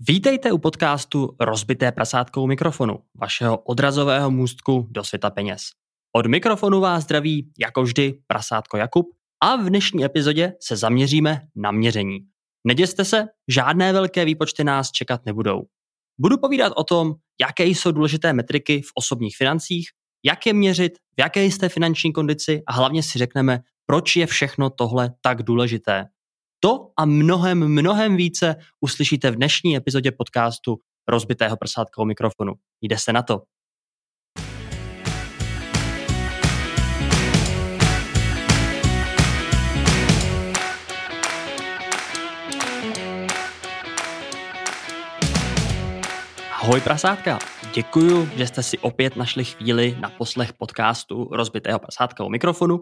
Vítejte u podcastu Rozbité prasátko u mikrofonu, vašeho odrazového můstku do světa peněz. Od mikrofonu vás zdraví, jako vždy, prasátko Jakub a v dnešní epizodě se zaměříme na měření. Neděste se, žádné velké výpočty nás čekat nebudou. Budu povídat o tom, jaké jsou důležité metriky v osobních financích, jak je měřit, v jaké jste finanční kondici a hlavně si řekneme, proč je všechno tohle tak důležité. To a mnohem více uslyšíte v dnešní epizodě podcastu Rozbitého prsátka u mikrofonu. Jde se na to. Ahoj prasátka, děkuju, že jste si opět našli chvíli na poslech podcastu Rozbitého prasátka u mikrofonu.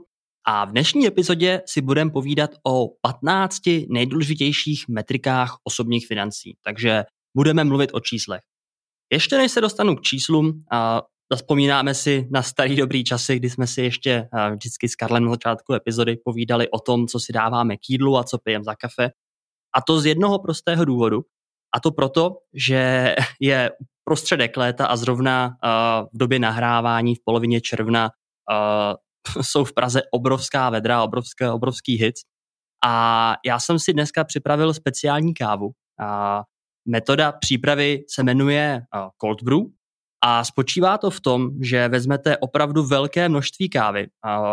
A v dnešní epizodě si budeme povídat o 15 nejdůležitějších metrikách osobních financí, takže budeme mluvit o číslech. Ještě než se dostanu k číslům, vzpomínáme si na starý dobrý časy, kdy jsme si ještě vždycky s Karlem na začátku epizody povídali o tom, co si dáváme k jídlu a co pijeme za kafe. A to z jednoho prostého důvodu, a to proto, že je prostředek léta a zrovna v době nahrávání v polovině června jsou v Praze obrovská vedra, obrovský hic. A já jsem si dneska připravil speciální kávu. A metoda přípravy se jmenuje cold brew a spočívá to v tom, že vezmete opravdu velké množství kávy.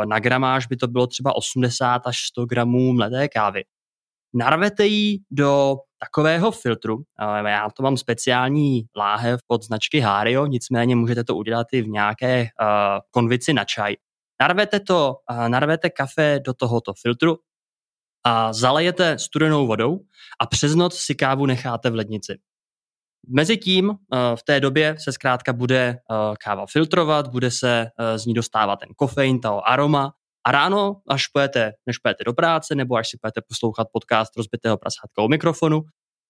Na gramáž by to bylo třeba 80 až 100 gramů mleté kávy. Narvete ji do takového filtru. Já to mám speciální láhev pod značky Hario, nicméně můžete to udělat i v nějaké konvici na čaj. Narvete kafe do tohoto filtru a zalejete studenou vodou a přes noc si kávu necháte v lednici. Mezitím v té době se zkrátka bude káva filtrovat, bude se z ní dostávat ten kofein, ta aroma a ráno, než půjdete do práce nebo až si půjdete poslouchat podcast Rozbitého prasátka u mikrofonu,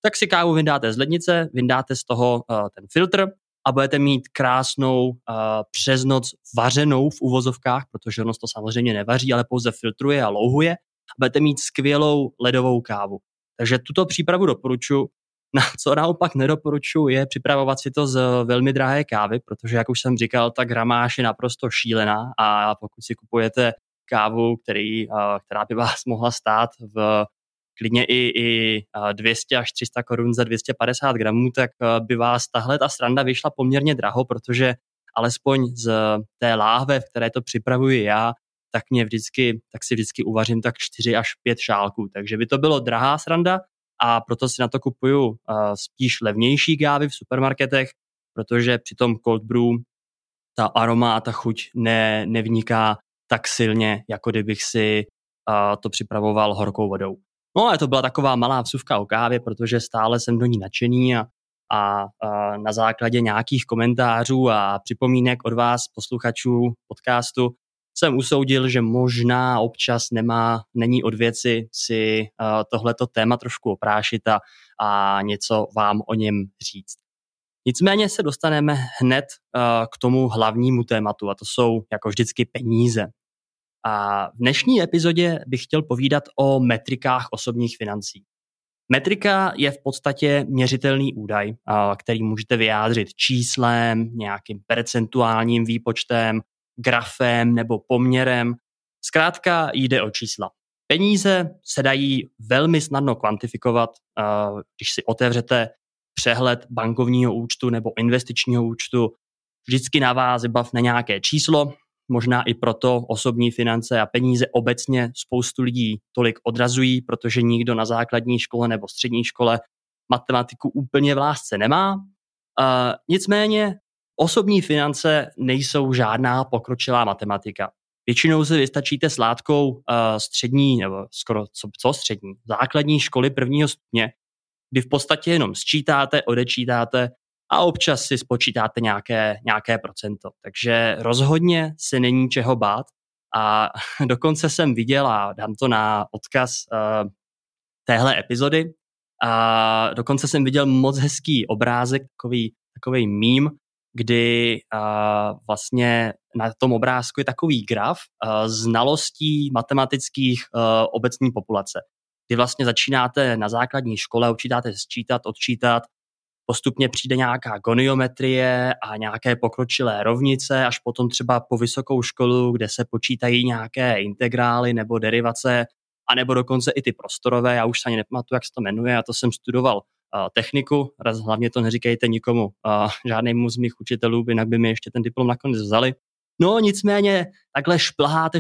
tak si kávu vyndáte z lednice, vyndáte z toho ten filtr a budete mít krásnou přes noc vařenou v uvozovkách, protože ono to samozřejmě nevaří, ale pouze filtruje a louhuje. Budete mít skvělou ledovou kávu. Takže tuto přípravu doporučuji. Na co naopak nedoporučuji, je připravovat si to z velmi drahé kávy, protože, jak už jsem říkal, ta gramáž je naprosto šílená a pokud si kupujete kávu, která by vás mohla stát v klidně i 200 až 300 korun za 250 gramů, tak by vás tahle ta sranda vyšla poměrně draho, protože alespoň z té láhve, v které to připravuji já, tak si vždycky uvařím tak 4 až 5 šálků. Takže by to bylo drahá sranda a proto si na to kupuju spíš levnější kávy v supermarketech, protože při tom cold brew ta aroma a ta chuť nevniká tak silně, jako kdybych si to připravoval horkou vodou. No ale to byla taková malá vsuvka o kávě, protože stále jsem do ní nadšený a na základě nějakých komentářů a připomínek od vás, posluchačů podcastu, jsem usoudil, že možná občas není od věci si tohleto téma trošku oprášit a něco vám o něm říct. Nicméně se dostaneme hned k tomu hlavnímu tématu a to jsou jako vždycky peníze. A v dnešní epizodě bych chtěl povídat o metrikách osobních financí. Metrika je v podstatě měřitelný údaj, který můžete vyjádřit číslem, nějakým percentuálním výpočtem, grafem nebo poměrem. Zkrátka jde o čísla. Peníze se dají velmi snadno kvantifikovat, když si otevřete přehled bankovního účtu nebo investičního účtu. Vždycky na vás bav na nějaké číslo. Možná i proto osobní finance a peníze obecně spoustu lidí tolik odrazují, protože nikdo na základní škole nebo střední škole matematiku úplně v lásce nemá. Nicméně osobní finance nejsou žádná pokročilá matematika. Většinou se vystačíte s látkou základní školy prvního stupně, kdy v podstatě jenom sčítáte, odečítáte a občas si spočítáte nějaké procento. Takže rozhodně se není čeho bát a dokonce jsem viděl, a dám to na odkaz téhle epizody, a dokonce jsem viděl moc hezký obrázek, takový mím, kdy vlastně na tom obrázku je takový graf znalostí matematických obecní populace, kdy vlastně začínáte na základní škole, učíte se sčítat, odčítat, Postupně přijde nějaká goniometrie a nějaké pokročilé rovnice, až potom třeba po vysokou školu, kde se počítají nějaké integrály nebo derivace, anebo dokonce i ty prostorové, já už se ani nepamatuju, jak se to jmenuje, já to jsem studoval techniku, hlavně to neříkejte nikomu, žádnému z mých učitelů, jinak by mi ještě ten diplom nakonec vzali. No nicméně takhle šplháte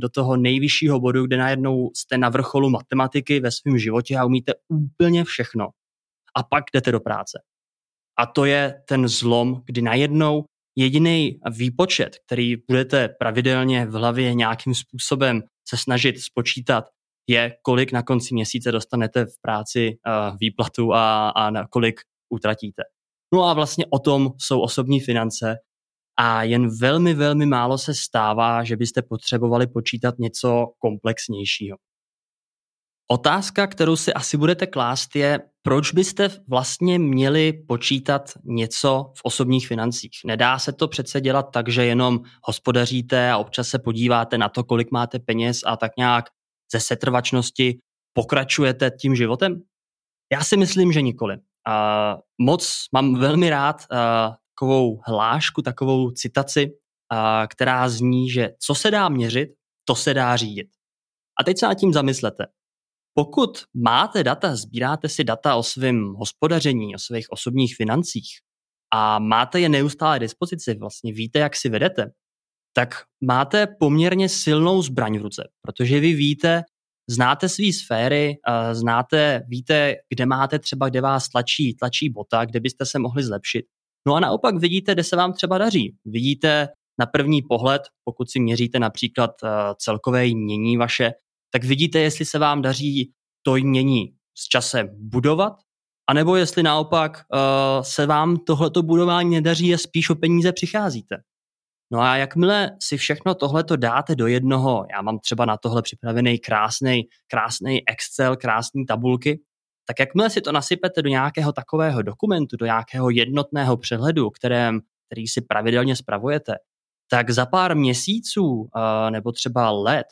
do toho nejvyššího bodu, kde najednou jste na vrcholu matematiky ve svém životě a umíte úplně všechno. A pak jdete do práce. A to je ten zlom, kdy najednou jediný výpočet, který budete pravidelně v hlavě nějakým způsobem se snažit spočítat, je, kolik na konci měsíce dostanete v práci výplatu a na kolik utratíte. No a vlastně o tom jsou osobní finance a jen velmi, velmi málo se stává, že byste potřebovali počítat něco komplexnějšího. Otázka, kterou si asi budete klást, je, proč byste vlastně měli počítat něco v osobních financích. Nedá se to přece dělat tak, že jenom hospodaříte a občas se podíváte na to, kolik máte peněz a tak nějak ze setrvačnosti pokračujete tím životem? Já si myslím, že nikoli. Mám velmi rád takovou hlášku, takovou citaci, která zní, že co se dá měřit, to se dá řídit. A teď se nad tím zamyslete. Pokud máte data, sbíráte si data o svém hospodaření, o svých osobních financích a máte je neustále dispozici, vlastně víte, jak si vedete, tak máte poměrně silnou zbraň v ruce, protože vy víte, znáte své sféry, víte, kde máte třeba, kde vás tlačí bota, kde byste se mohli zlepšit. No a naopak vidíte, kde se vám třeba daří. Vidíte na první pohled, pokud si měříte například celkové jmění vaše, tak vidíte, jestli se vám daří to jmění s časem budovat, anebo jestli naopak se vám tohleto budování nedaří a spíš o peníze přicházíte. No a jakmile si všechno tohleto dáte do jednoho, já mám třeba na tohle připravený krásný Excel, krásný tabulky, tak jakmile si to nasypete do nějakého takového dokumentu, do nějakého jednotného přehledu, který si pravidelně spravujete, tak za pár měsíců nebo třeba let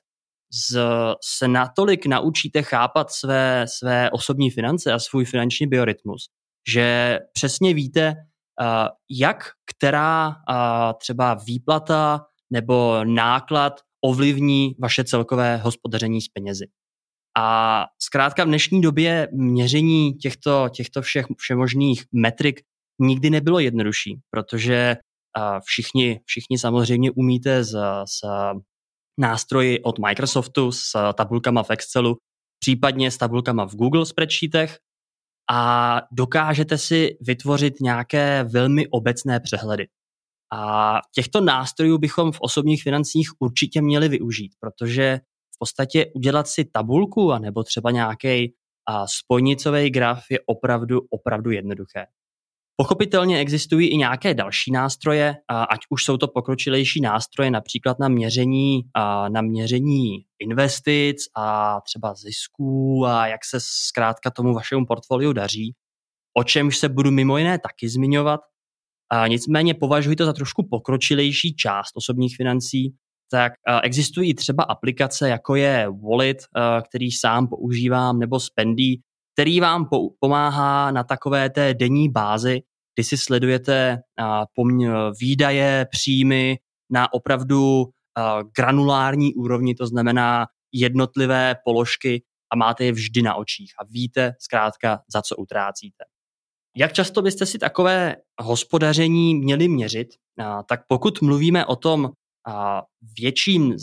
se natolik naučíte chápat své osobní finance a svůj finanční biorytmus, že přesně víte, jak která třeba výplata nebo náklad ovlivní vaše celkové hospodaření s penězi. A zkrátka v dnešní době měření těchto všemožných metrik nikdy nebylo jednodušší, protože všichni samozřejmě umíte z nástroji od Microsoftu s tabulkama v Excelu, případně s tabulkama v Google Spreadsheetech a dokážete si vytvořit nějaké velmi obecné přehledy. A těchto nástrojů bychom v osobních financích určitě měli využít, protože v podstatě udělat si tabulku anebo třeba nějaký spojnicový graf je opravdu, opravdu jednoduché. Pochopitelně existují i nějaké další nástroje, ať už jsou to pokročilejší nástroje například na měření investic a třeba zisků a jak se zkrátka tomu vašemu portfoliu daří, o čemž se budu mimo jiné taky zmiňovat. Nicméně považuji to za trošku pokročilejší část osobních financí, tak existují třeba aplikace, jako je Wallet, který sám používám, nebo Spendy, který vám pomáhá na takové té denní bázi, kdy si sledujete výdaje, příjmy na opravdu granulární úrovni, to znamená jednotlivé položky a máte je vždy na očích a víte zkrátka, za co utrácíte. Jak často byste si takové hospodaření měli měřit? Tak pokud mluvíme o tom větším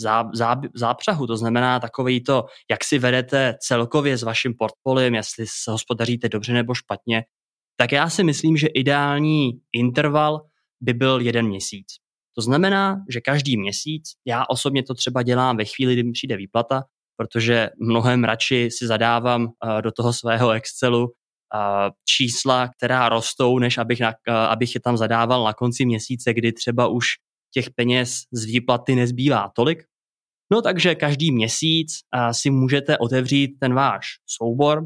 zápřahu, to znamená takový to, jak si vedete celkově s vaším portfoliem, jestli se hospodaříte dobře nebo špatně, tak já si myslím, že ideální interval by byl 1 měsíc. To znamená, že každý měsíc, já osobně to třeba dělám ve chvíli, kdy mi přijde výplata, protože mnohem radši si zadávám do toho svého Excelu čísla, která rostou, než abych je tam zadával na konci měsíce, kdy třeba už těch peněz z výplaty nezbývá tolik. No takže každý měsíc si můžete otevřít ten váš soubor,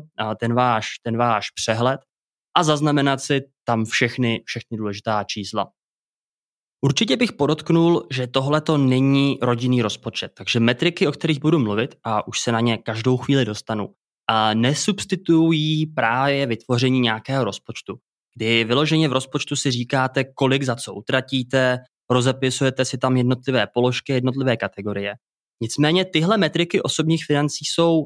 ten váš přehled a zaznamenat si tam všechny důležitá čísla. Určitě bych podotknul, že tohleto není rodinný rozpočet, takže metriky, o kterých budu mluvit, a už se na ně každou chvíli dostanu, nesubstitují právě vytvoření nějakého rozpočtu, kdy vyloženě v rozpočtu si říkáte, kolik za co utratíte, rozepisujete si tam jednotlivé položky, jednotlivé kategorie. Nicméně tyhle metriky osobních financí jsou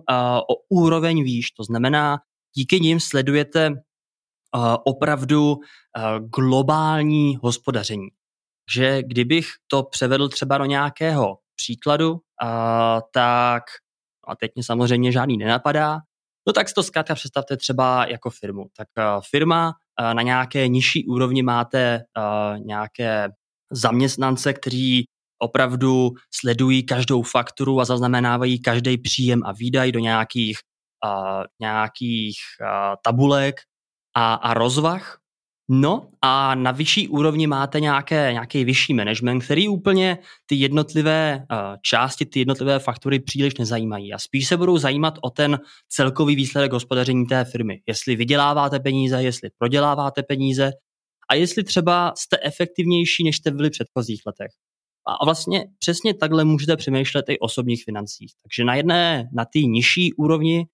o úroveň výš, to znamená, díky nim sledujete opravdu globální hospodaření. Že kdybych to převedl třeba do nějakého příkladu, tak, a teď mě samozřejmě žádný nenapadá, no tak si to zkrátka představte třeba jako firmu. Tak firma, na nějaké nižší úrovni máte nějaké zaměstnance, kteří opravdu sledují každou fakturu a zaznamenávají každý příjem a výdaj do nějakých tabulek a rozvah. No a na vyšší úrovni máte nějaký vyšší management, který úplně ty jednotlivé části, ty jednotlivé faktory příliš nezajímají a spíš se budou zajímat o ten celkový výsledek hospodaření té firmy. Jestli vyděláváte peníze, jestli proděláváte peníze a jestli třeba jste efektivnější, než jste byli v předchozích letech. A vlastně přesně takhle můžete přemýšlet i o osobních financích. Takže na té nižší úrovni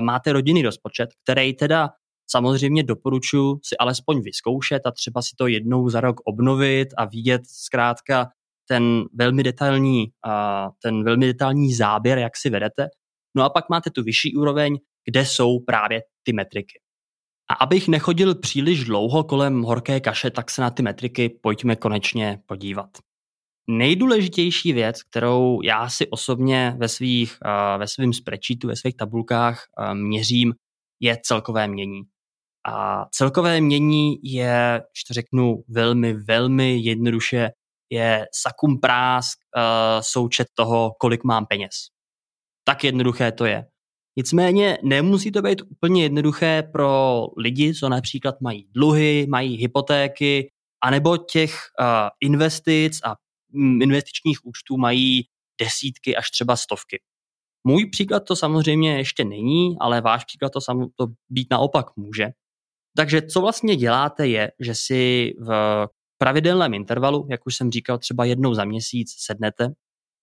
máte rodinný rozpočet, který teda samozřejmě doporučuji si alespoň vyzkoušet a třeba si to jednou za rok obnovit a vidět zkrátka ten velmi detailní záběr, jak si vedete. No a pak máte tu vyšší úroveň, kde jsou právě ty metriky. A abych nechodil příliš dlouho kolem horké kaše, tak se na ty metriky pojďme konečně podívat. Nejdůležitější věc, kterou já si osobně ve svém spreadsheetu, ve svých tabulkách měřím, je celkové jmění. A celkové jmění je, když to řeknu velmi, velmi jednoduše, je sakum prásk součet toho, kolik mám peněz. Tak jednoduché to je. Nicméně nemusí to být úplně jednoduché pro lidi, co například mají dluhy, mají hypotéky, anebo těch investic a investičních účtů mají desítky až třeba stovky. Můj příklad to samozřejmě ještě není, ale váš příklad to být naopak může. Takže co vlastně děláte je, že si v pravidelném intervalu, jak už jsem říkal, třeba jednou za měsíc sednete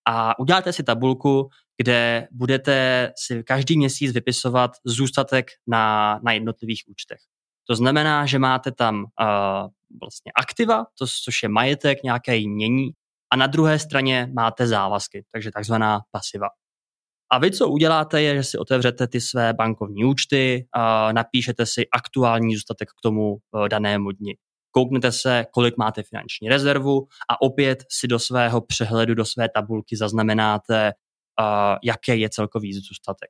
a uděláte si tabulku, kde budete si každý měsíc vypisovat zůstatek na jednotlivých účtech. To znamená, že máte tam vlastně aktiva, což je majetek, nějaké jmění, a na druhé straně máte závazky, takže takzvaná pasiva. A vy, co uděláte, je, že si otevřete ty své bankovní účty, napíšete si aktuální zůstatek k tomu danému dni. Kouknete se, kolik máte finanční rezervu a opět si do svého přehledu, do své tabulky zaznamenáte, jaké je celkový zůstatek.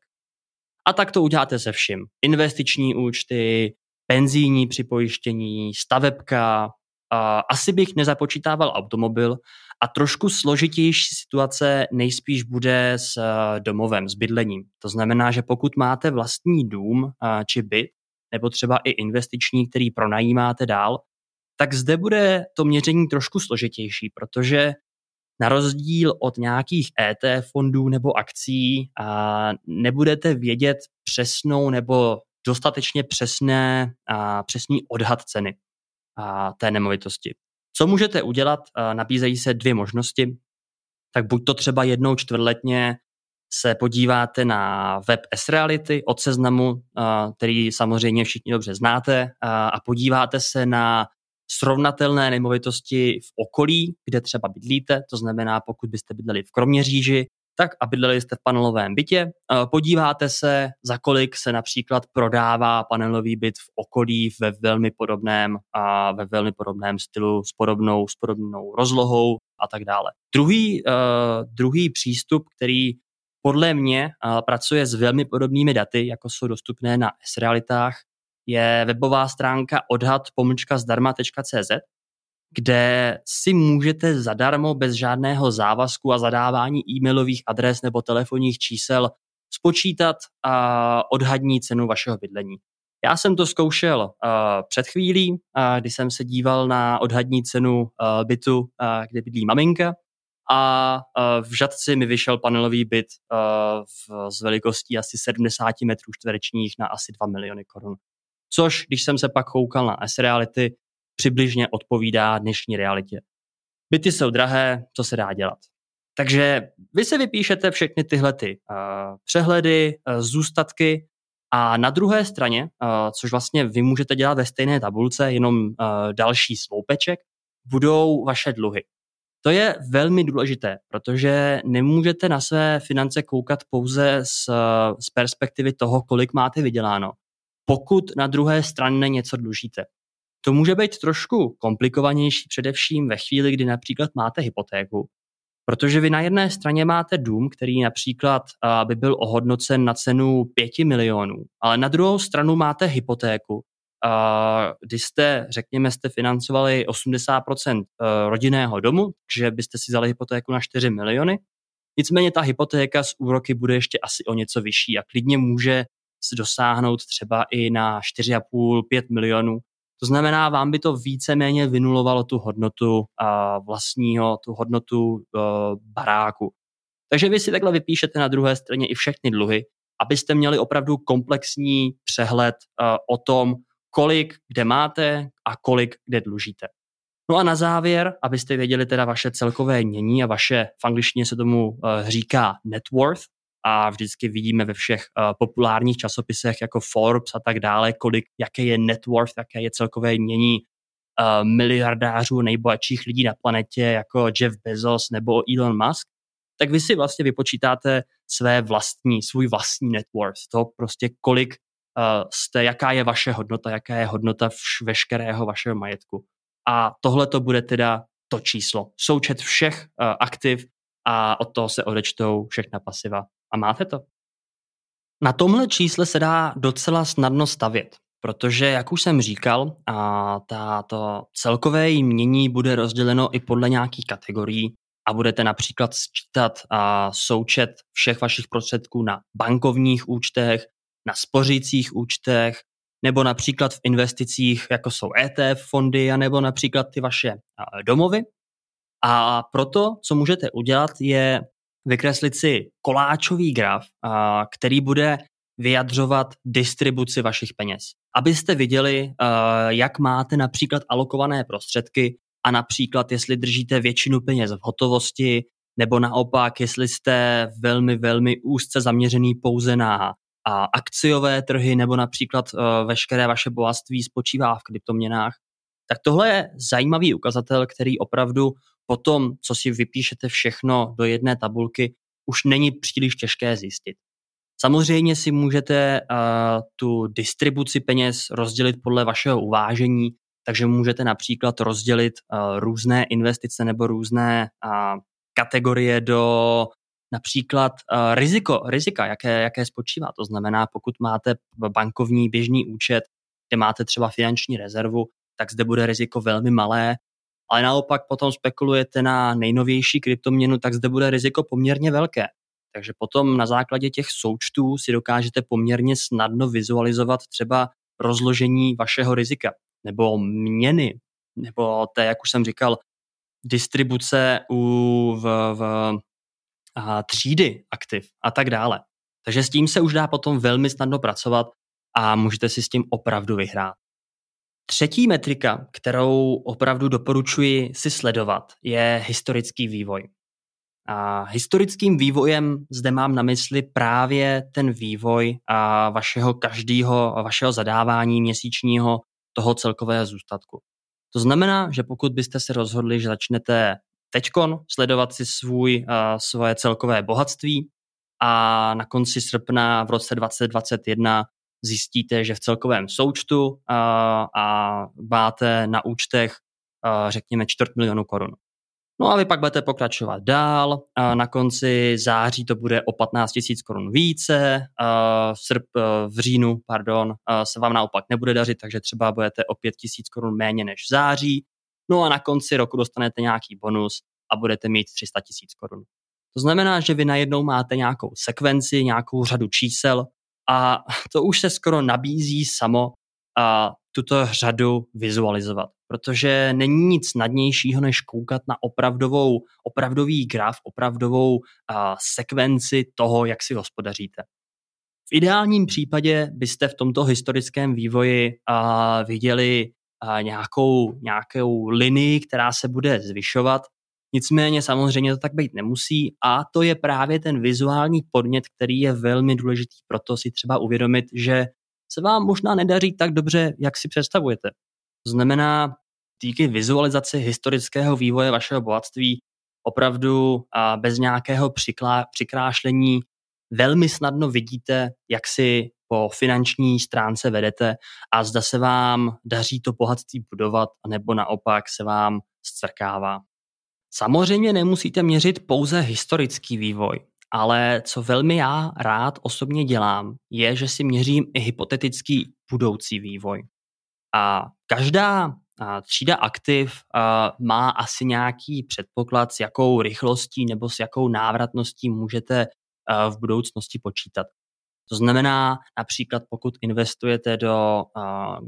A tak to uděláte se vším. Investiční účty, penzijní připojištění, stavebka. Asi bych nezapočítával automobil a trošku složitější situace nejspíš bude s domovem, s bydlením. To znamená, že pokud máte vlastní dům či byt, nebo třeba i investiční, který pronajímáte dál, tak zde bude to měření trošku složitější, protože na rozdíl od nějakých ETF fondů nebo akcí nebudete vědět přesnou nebo dostatečně přesný odhad ceny té nemovitosti. Co můžete udělat? Nabízejí se dvě možnosti. Tak buď to třeba jednou čtvrtletně se podíváte na web Sreality od Seznamu, který samozřejmě všichni dobře znáte, a podíváte se na srovnatelné nemovitosti v okolí, kde třeba bydlíte, to znamená, pokud byste bydleli v Kroměříži, tak a bydleli jste v panelovém bytě, podíváte se, za kolik se například prodává panelový byt v okolí ve velmi podobném stylu s podobnou rozlohou a tak dále. Druhý přístup, který podle mě pracuje s velmi podobnými daty, jako jsou dostupné na S-realitách, je webová stránka odhadpomolkazdarma.cz, kde si můžete zadarmo bez žádného závazku a zadávání e-mailových adres nebo telefonních čísel spočítat odhadní cenu vašeho bydlení. Já jsem to zkoušel před chvílí, kdy jsem se díval na odhadní cenu bytu, kde bydlí maminka, a v Žatci mi vyšel panelový byt s velikostí asi 70 metrů čtverečních na asi 2 miliony korun. Což, když jsem se pak koukal na S-reality, přibližně odpovídá dnešní realitě. Byty jsou drahé, co se dá dělat. Takže vy se vypíšete všechny tyhle přehledy, zůstatky A na druhé straně, což vlastně vy můžete dělat ve stejné tabulce, jenom další sloupeček, budou vaše dluhy. To je velmi důležité, protože nemůžete na své finance koukat pouze z perspektivy toho, kolik máte vyděláno, pokud na druhé straně něco dlužíte. To může být trošku komplikovanější především ve chvíli, kdy například máte hypotéku, protože vy na jedné straně máte dům, který například by byl ohodnocen na cenu 5 milionů, ale na druhou stranu máte hypotéku, kdy jste, řekněme, jste financovali 80% rodinného domu, takže byste si vzali hypotéku na 4 miliony. Nicméně ta hypotéka z úroky bude ještě asi o něco vyšší a klidně může dosáhnout třeba i na 4,5-5 milionů. To znamená, vám by to víceméně vynulovalo tu hodnotu vlastního, tu hodnotu baráku. Takže vy si takhle vypíšete na druhé straně i všechny dluhy, abyste měli opravdu komplexní přehled o tom, kolik kde máte a kolik kde dlužíte. No a na závěr, abyste věděli teda vaše celkové jmění a vaše, v angličtině se tomu říká net worth, a vždycky vidíme ve všech populárních časopisech jako Forbes a tak dále, kolik, jaké je net worth, jaké je celkové jmění miliardářů, nejbohatších lidí na planetě jako Jeff Bezos nebo Elon Musk, tak vy si vlastně vypočítáte svůj vlastní net worth, to prostě kolik jste, jaká je vaše hodnota, jaká je hodnota veškerého vašeho majetku. A tohle to bude teda to číslo, součet všech aktiv a od toho se odečtou všechna pasiva. A máte to. Na tomhle čísle se dá docela snadno stavět, protože, jak už jsem říkal, to celkové jmění bude rozděleno i podle nějakých kategorií a budete například sčítat součet všech vašich prostředků na bankovních účtech, na spořících účtech, nebo například v investicích, jako jsou ETF fondy, nebo například ty vaše domovy. A proto, co můžete udělat, je vykreslit si koláčový graf, který bude vyjadřovat distribuci vašich peněz. Abyste viděli, jak máte například alokované prostředky a například, jestli držíte většinu peněz v hotovosti, nebo naopak, jestli jste velmi, velmi úzce zaměřený pouze na akciové trhy, nebo například veškeré vaše bohatství spočívá v kryptoměnách. Tak tohle je zajímavý ukazatel, který opravdu potom, co si vypíšete všechno do jedné tabulky, už není příliš těžké zjistit. Samozřejmě si můžete tu distribuci peněz rozdělit podle vašeho uvážení, takže můžete například rozdělit různé investice nebo různé kategorie do například rizika, jaké spočívá. To znamená, pokud máte bankovní běžný účet, kde máte třeba finanční rezervu, tak zde bude riziko velmi malé, ale naopak potom spekulujete na nejnovější kryptoměnu, tak zde bude riziko poměrně velké. Takže potom na základě těch součtů si dokážete poměrně snadno vizualizovat třeba rozložení vašeho rizika, nebo měny, nebo té, jak už jsem říkal, distribuce třídy aktiv a tak dále. Takže s tím se už dá potom velmi snadno pracovat a můžete si s tím opravdu vyhrát. Třetí metrika, kterou opravdu doporučuji si sledovat, je historický vývoj. A historickým vývojem zde mám na mysli právě ten vývoj vašeho zadávání měsíčního toho celkového zůstatku. To znamená, že pokud byste se rozhodli, že začnete teďkon sledovat si svoje celkové bohatství a na konci srpna v roce 2021 zjistíte, že v celkovém součtu a máte na účtech, řekněme, 250 000 korun. No a vy pak budete pokračovat dál. Na konci září to bude o 15 000 korun více. V říjnu se vám naopak nebude dařit, takže třeba budete o 5 000 korun méně než v září. No a na konci roku dostanete nějaký bonus a budete mít 300 000 korun. To znamená, že vy najednou máte nějakou sekvenci, nějakou řadu čísel, a to už se skoro nabízí samo tuto řadu vizualizovat, protože není nic snadnějšího, než koukat na opravdový graf, opravdovou sekvenci toho, jak si hospodaříte. V ideálním případě byste v tomto historickém vývoji viděli nějakou linii, která se bude zvyšovat Nicméně samozřejmě to tak být nemusí a to je právě ten vizuální podnět, který je velmi důležitý, proto si třeba uvědomit, že se vám možná nedaří tak dobře, jak si představujete. To znamená, díky vizualizaci historického vývoje vašeho bohatství opravdu a bez nějakého přikrášlení velmi snadno vidíte, jak si po finanční stránce vedete a zda se vám daří to bohatství budovat, nebo naopak se vám zcvrkává. Samozřejmě nemusíte měřit pouze historický vývoj, ale co velmi já rád osobně dělám, je, že si měřím i hypotetický budoucí vývoj. A každá třída aktiv má asi nějaký předpoklad, s jakou rychlostí nebo s jakou návratností můžete v budoucnosti počítat. To znamená, například pokud investujete do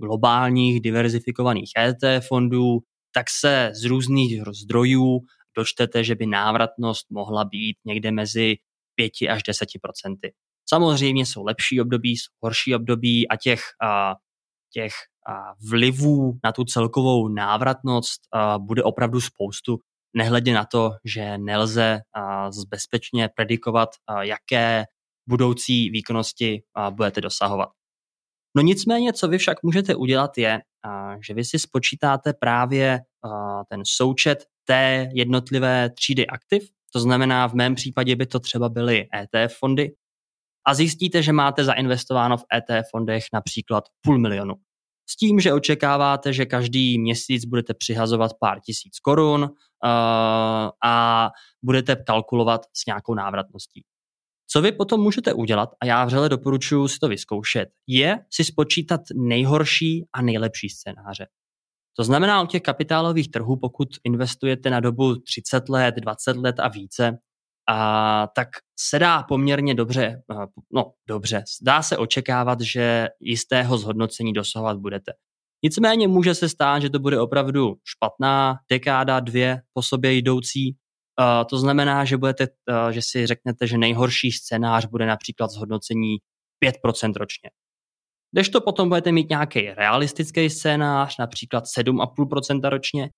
globálních diverzifikovaných ETF fondů, tak se z různých zdrojů dočtete, že by návratnost mohla být někde mezi 5 až 10%. Samozřejmě jsou lepší období, jsou horší období a těch vlivů na tu celkovou návratnost bude opravdu spoustu, nehledě na to, že nelze bezpečně predikovat, jaké budoucí výkonnosti budete dosahovat. No nicméně, co vy však můžete udělat je, že vy si spočítáte právě ten součet té jednotlivé třídy aktiv, to znamená v mém případě by to třeba byly ETF fondy a zjistíte, že máte zainvestováno v ETF fondech například 500 000. S tím, že očekáváte, že každý měsíc budete přihazovat pár tisíc korun a budete kalkulovat s nějakou návratností. Co vy potom můžete udělat, a já vřele doporučuji si to vyzkoušet, je si spočítat nejhorší a nejlepší scénáře. To znamená u těch kapitálových trhů, pokud investujete na dobu 30 let, 20 let a více, tak se dá poměrně dobře, dá se očekávat, že jistého zhodnocení dosahovat budete. Nicméně může se stát, že to bude opravdu špatná dekáda, dvě po sobě jdoucí. To znamená, že že si řeknete, že nejhorší scénář bude například zhodnocení 5% ročně. Kdežto potom budete mít nějaký realistický scénář, například 7,5% ročně,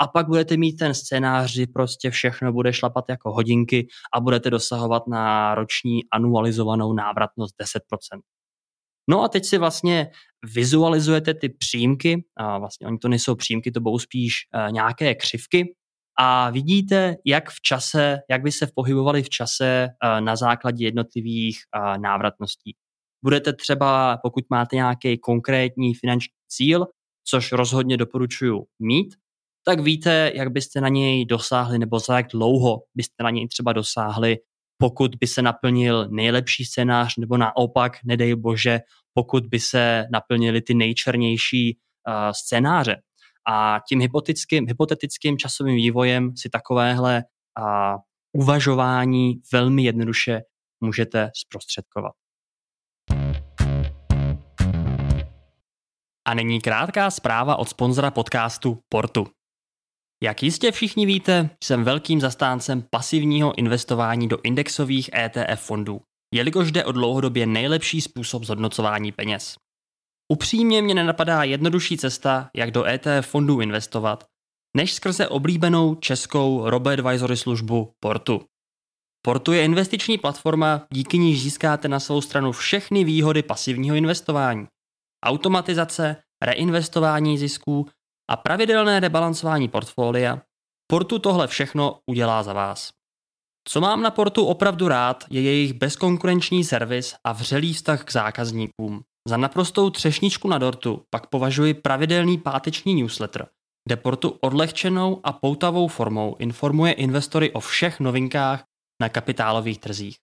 a pak budete mít ten scénář, kdy prostě všechno bude šlapat jako hodinky a budete dosahovat na roční anualizovanou návratnost 10%. No a teď si vlastně vizualizujete ty přímky, a vlastně oni to nejsou přímky, to budou spíš nějaké křivky, a vidíte, jak by se pohybovaly v čase na základě jednotlivých návratností. Budete třeba, pokud máte nějaký konkrétní finanční cíl, což rozhodně doporučuji mít, tak víte, jak byste na něj dosáhli nebo za jak dlouho byste na něj třeba dosáhli, pokud by se naplnil nejlepší scénář nebo naopak, nedej bože, pokud by se naplnili ty nejčernější scénáře. A tím hypotetickým časovým vývojem si takovéhle uvažování velmi jednoduše můžete zprostředkovat. A nyní krátká zpráva od sponzora podcastu Portu. Jak jistě všichni víte, jsem velkým zastáncem pasivního investování do indexových ETF fondů, jelikož jde o dlouhodobě nejlepší způsob zhodnocování peněz. Upřímně mě nenapadá jednodušší cesta, jak do ETF fondů investovat, než skrze oblíbenou českou robo-advisory službu Portu. Portu je investiční platforma, díky níž získáte na svou stranu všechny výhody pasivního investování. Automatizace, reinvestování zisků a pravidelné rebalancování portfolia. Portu tohle všechno udělá za vás. Co mám na Portu opravdu rád, je jejich bezkonkurenční servis a vřelý vztah k zákazníkům. Za naprostou třešničku na dortu pak považuji pravidelný páteční newsletter, kde Portu odlehčenou a poutavou formou informuje investory o všech novinkách na kapitálových trzích.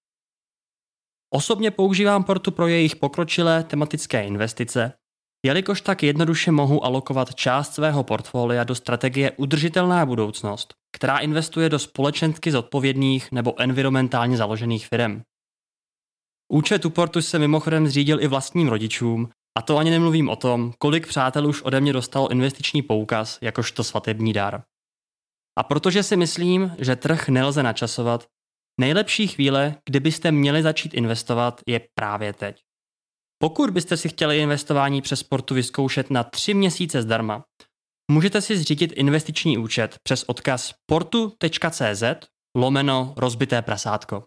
Osobně používám Portu pro jejich pokročilé tematické investice, jelikož tak jednoduše mohu alokovat část svého portfolia do strategie Udržitelná budoucnost, která investuje do společensky zodpovědných nebo environmentálně založených firem. Účet u Portu se mimochodem zřídil i vlastním rodičům, a to ani nemluvím o tom, kolik přátel už ode mě dostalo investiční poukaz jakožto svatební dar. A protože si myslím, že trh nelze načasovat, nejlepší chvíle, kdy byste měli začít investovat, je právě teď. Pokud byste si chtěli investování přes Portu vyzkoušet na 3 měsíce zdarma, můžete si zřídit investiční účet přes odkaz portu.cz/rozbité prasátko.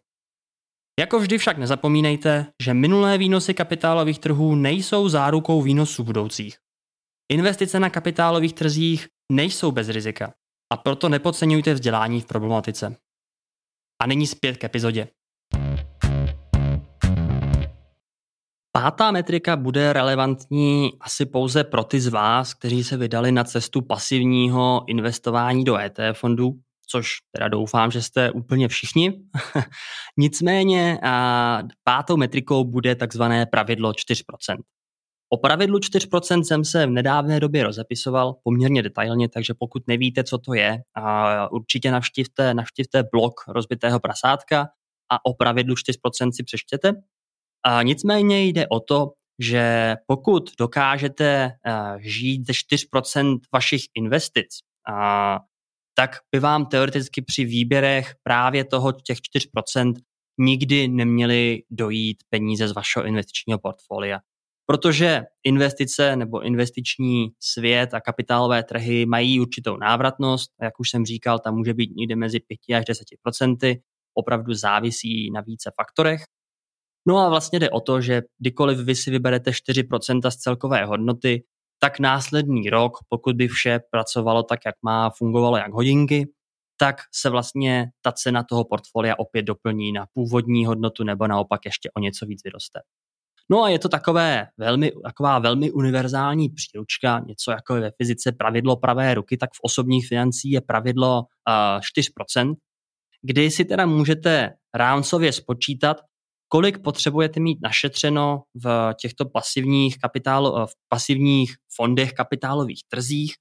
Jako vždy však nezapomínejte, že minulé výnosy kapitálových trhů nejsou zárukou výnosů budoucích. Investice na kapitálových trzích nejsou bez rizika a proto nepodceňujte vzdělání v problematice. A nyní zpět k epizodě. Pátá metrika bude relevantní asi pouze pro ty z vás, kteří se vydali na cestu pasivního investování do ETF fondů, což teda doufám, že jste úplně všichni. Nicméně pátou metrikou bude takzvané pravidlo 4%. O pravidlu 4% jsem se v nedávné době rozepisoval poměrně detailně, takže pokud nevíte, co to je, určitě navštivte blog Rozbitého prasátka a o pravidlu 4% si přečtěte. Nicméně jde o to, že pokud dokážete žít ze 4% vašich investic, tak by vám teoreticky při výběrech právě těch 4% nikdy neměly dojít peníze z vašeho investičního portfolia. Protože investice nebo investiční svět a kapitálové trhy mají určitou návratnost, jak už jsem říkal, tam může být někde mezi 5 až 10%, opravdu závisí na více faktorech. No a vlastně jde o to, že kdykoliv vy si vyberete 4% z celkové hodnoty, tak následný rok, pokud by vše pracovalo tak, jak má, fungovalo jak hodinky, tak se vlastně ta cena toho portfolia opět doplní na původní hodnotu nebo naopak ještě o něco víc vyroste. No a je to taková velmi univerzální příručka, něco jako ve fyzice pravidlo pravé ruky, tak v osobních financí je pravidlo 4%, kdy si teda můžete rámcově spočítat, kolik potřebujete mít našetřeno v těchto pasivních fondech kapitálových trzích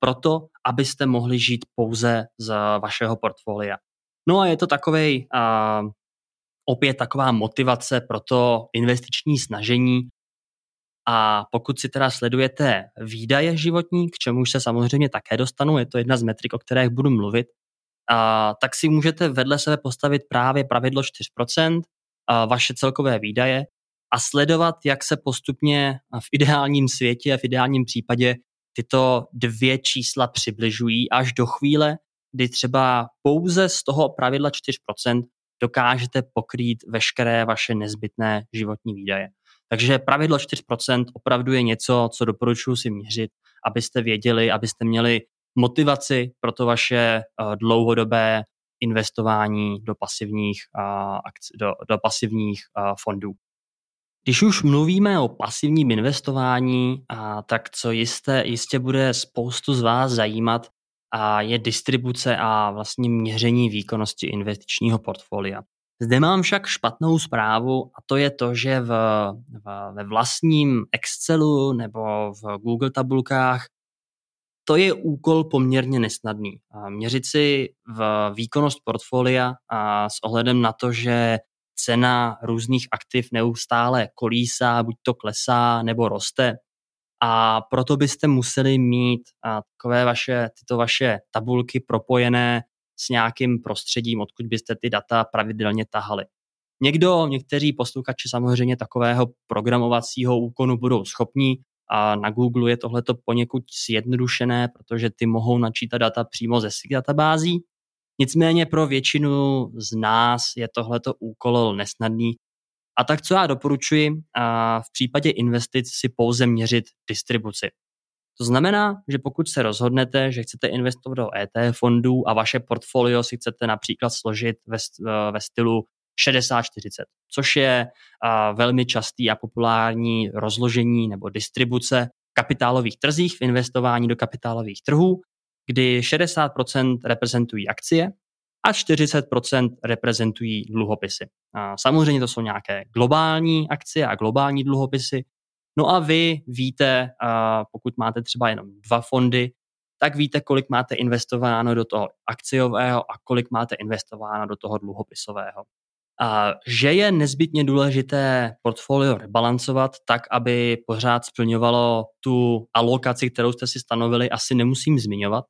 proto, abyste mohli žít pouze z vašeho portfolia. No a je to opět taková motivace pro to investiční snažení. A pokud si teda sledujete výdaje životní, k čemu se samozřejmě také dostanu, je to jedna z metrik, o kterých budu mluvit, tak si můžete vedle sebe postavit právě pravidlo 4%, vaše celkové výdaje a sledovat, jak se postupně v ideálním světě a v ideálním případě tyto dvě čísla přibližují až do chvíle, kdy třeba pouze z toho pravidla 4% dokážete pokrýt veškeré vaše nezbytné životní výdaje. Takže pravidlo 4% opravdu je něco, co doporučuji si měřit, abyste věděli, abyste měli motivaci pro to vaše dlouhodobé investování do pasivních fondů. Když už mluvíme o pasivním investování, tak co jistě bude spoustu z vás zajímat, je distribuce a vlastně měření výkonnosti investičního portfolia. Zde mám však špatnou zprávu a to je to, že ve vlastním Excelu nebo v Google tabulkách to je úkol poměrně nesnadný. Měřit si výkonnost portfolia s ohledem na to, že cena různých aktiv neustále kolísá, buď to klesá nebo roste. A proto byste museli mít takové tyto vaše tabulky propojené s nějakým prostředím, odkud byste ty data pravidelně tahali. Někteří posluchači samozřejmě takového programovacího úkonu budou schopni, a na Google je tohleto poněkud zjednodušené, protože ty mohou načítat data přímo ze svých databází. Nicméně pro většinu z nás je tohleto úkol nesnadný. A tak co já doporučuji, v případě investic si pouze měřit distribuci. To znamená, že pokud se rozhodnete, že chcete investovat do ETF fondů a vaše portfolio si chcete například složit ve stylu 60-40, což je velmi častý a populární rozložení nebo distribuce kapitálových trzích v investování do kapitálových trhů, kdy 60% reprezentují akcie a 40% reprezentují dluhopisy. Samozřejmě to jsou nějaké globální akcie a globální dluhopisy. No a vy víte, pokud máte třeba jenom 2 fondy, tak víte, kolik máte investováno do toho akciového a kolik máte investováno do toho dluhopisového. Že je nezbytně důležité portfolio rebalancovat tak, aby pořád splňovalo tu alokaci, kterou jste si stanovili, asi nemusím zmiňovat.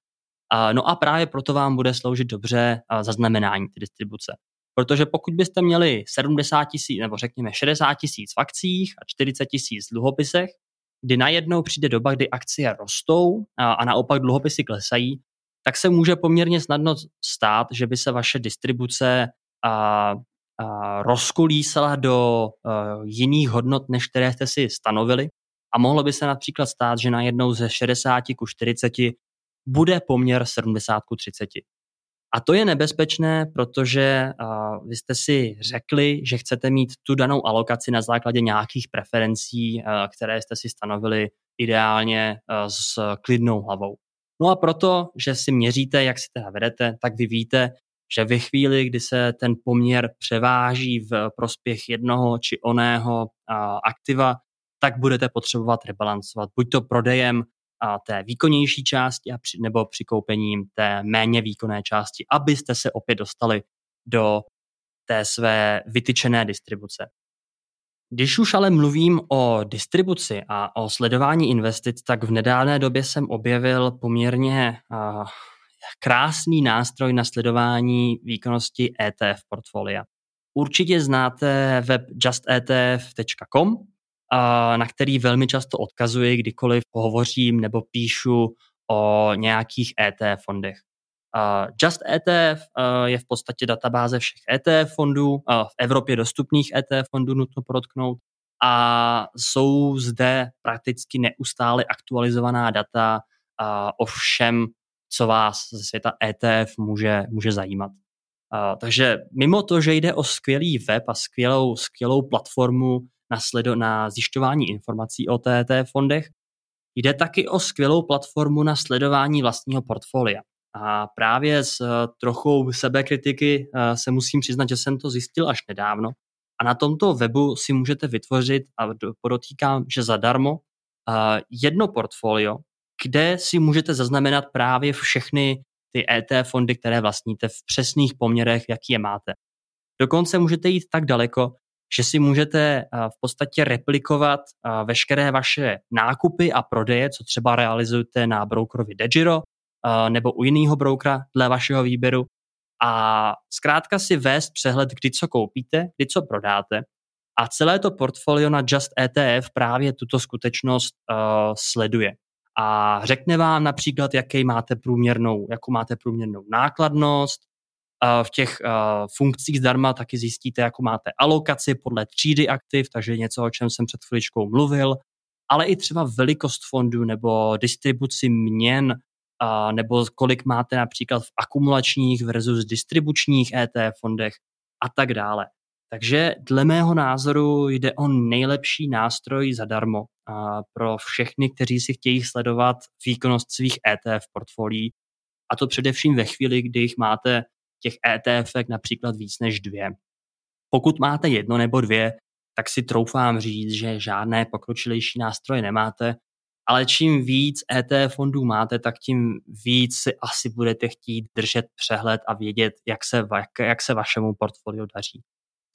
No a právě proto vám bude sloužit dobře zaznamenání ty distribuce. Protože pokud byste měli 70 000 nebo řekněme 60 000 v akcích a 40 000 v dluhopisech, kdy najednou přijde doba, kdy akcie rostou a naopak dluhopisy klesají, tak se může poměrně snadno stát, že by se vaše distribuce rozkolísala do jiných hodnot, než které jste si stanovili. A mohlo by se například stát, že najednou ze 60:40 bude poměr 70:30. A to je nebezpečné, protože vy jste si řekli, že chcete mít tu danou alokaci na základě nějakých preferencí, které jste si stanovili ideálně s klidnou hlavou. No a proto, že si měříte, jak si teda vedete, tak vy víte, že ve chvíli, kdy se ten poměr převáží v prospěch jednoho či oného aktiva, tak budete potřebovat rebalancovat buď to prodejem té výkonnější části nebo přikoupením té méně výkonné části, abyste se opět dostali do té své vytyčené distribuce. Když už ale mluvím o distribuci a o sledování investic, tak v nedávné době jsem objevil poměrně krásný nástroj na sledování výkonnosti ETF portfolia. Určitě znáte web justetf.com, na který velmi často odkazuji, kdykoliv hovořím nebo píšu o nějakých ETF fondech. Just ETF je v podstatě databáze všech ETF fondů, v Evropě dostupných ETF fondů, nutno podotknout, a jsou zde prakticky neustále aktualizovaná data o všem, co vás ze světa ETF může zajímat. Takže mimo to, že jde o skvělý web a skvělou platformu na zjišťování informací o ETF fondech, jde taky o skvělou platformu na sledování vlastního portfolia. A právě s trochou sebekritiky se musím přiznat, že jsem to zjistil až nedávno. A na tomto webu si můžete vytvořit, a podotýkám, že zadarmo, jedno portfolio, kde si můžete zaznamenat právě všechny ty ETF fondy, které vlastníte v přesných poměrech, jaký je máte. Dokonce můžete jít tak daleko, že si můžete v podstatě replikovat veškeré vaše nákupy a prodeje, co třeba realizujete na brokerovi DeGiro nebo u jiného brokera dle vašeho výběru, a zkrátka si vést přehled, kdy co koupíte, kdy co prodáte. A celé to portfolio na Just ETF právě tuto skutečnost sleduje. A řekne vám například, jakou máte průměrnou nákladnost. V těch funkcích zdarma taky zjistíte, jakou máte alokaci podle třídy aktiv, takže něco, o čem jsem před chviličkou mluvil, ale i třeba velikost fondu nebo distribuci měn, nebo kolik máte například v akumulačních versus distribučních ETF fondech a tak dále. Takže dle mého názoru jde o nejlepší nástroj zadarmo pro všechny, kteří si chtějí sledovat výkonnost svých ETF portfolií, a to především ve chvíli, kdy jich máte těch ETF například víc než 2. Pokud máte 1 nebo 2, tak si troufám říct, že žádné pokročilejší nástroje nemáte, ale čím víc ETF fondů máte, tak tím víc si asi budete chtít držet přehled a vědět, jak se vašemu portfoliu daří.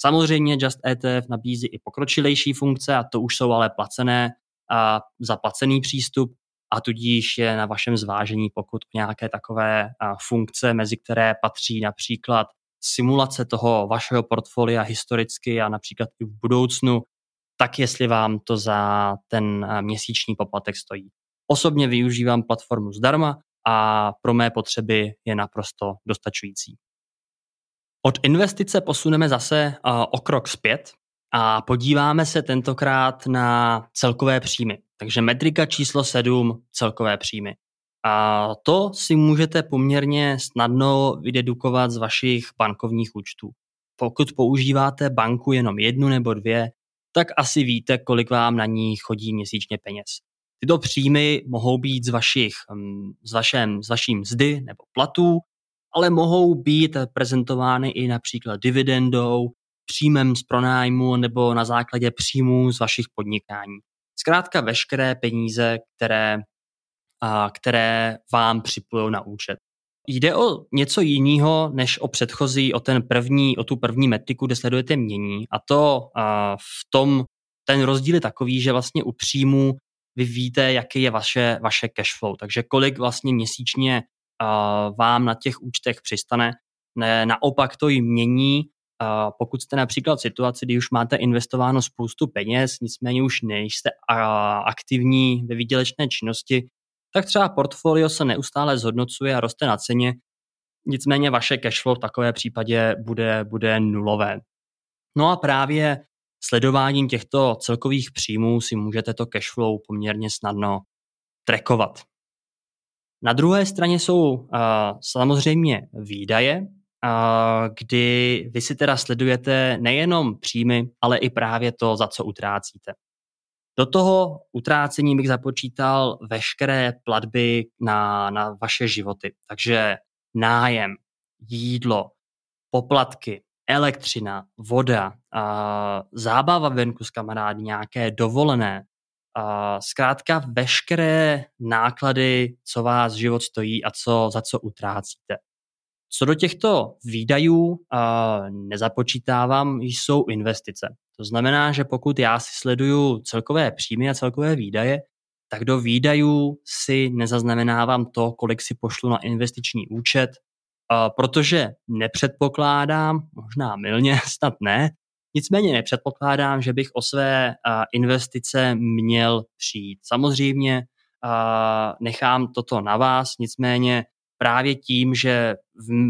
Samozřejmě Just ETF nabízí i pokročilejší funkce, a to už jsou ale placené a zaplacený přístup, a tudíž je na vašem zvážení, pokud nějaké takové funkce, mezi které patří například simulace toho vašeho portfolia historicky a například i v budoucnu, tak jestli vám to za ten měsíční poplatek stojí. Osobně využívám platformu zdarma a pro mé potřeby je naprosto dostačující. Od investice posuneme zase o krok zpět a podíváme se tentokrát na celkové příjmy. Takže metrika číslo 7, celkové příjmy. A to si můžete poměrně snadno vydedukovat z vašich bankovních účtů. Pokud používáte banku jenom 1 nebo 2, tak asi víte, kolik vám na ní chodí měsíčně peněz. Tyto příjmy mohou být z vaší mzdy nebo platů, ale mohou být prezentovány i například dividendou, příjmem z pronájmu nebo na základě příjmů z vašich podnikání. Zkrátka veškeré peníze, které vám připlujou na účet. Jde o něco jiného, než o předchozí, o tu první metriku, kde sledujete mění. A to v tom ten rozdíl je takový, že vlastně u příjmů vy víte, jaký je vaše cash flow. Takže kolik vlastně měsíčně vám na těch účtech přistane. Naopak to i mění Pokud jste například v situaci, kdy už máte investováno spoustu peněz, nicméně už nejste aktivní ve výdělečné činnosti, tak třeba portfolio se neustále zhodnocuje a roste na ceně, nicméně vaše cashflow v takovém případě bude nulové. No a právě sledováním těchto celkových příjmů si můžete to cashflow poměrně snadno trackovat. Na druhé straně jsou samozřejmě výdaje, kdy vy si teda sledujete nejenom příjmy, ale i právě to, za co utrácíte. Do toho utrácení bych započítal veškeré platby na vaše životy. Takže nájem, jídlo, poplatky, elektřina, voda, zábava venku s kamarády, nějaké dovolené, zkrátka veškeré náklady, co vás život stojí a za co utrácíte. Co do těchto výdajů nezapočítávám, jsou investice. To znamená, že pokud já si sleduju celkové příjmy a celkové výdaje, tak do výdajů si nezaznamenávám to, kolik si pošlu na investiční účet, protože nepředpokládám, možná mylně, snad ne, nicméně nepředpokládám, že bych o své investice měl přijít. Samozřejmě nechám toto na vás, nicméně právě tím, že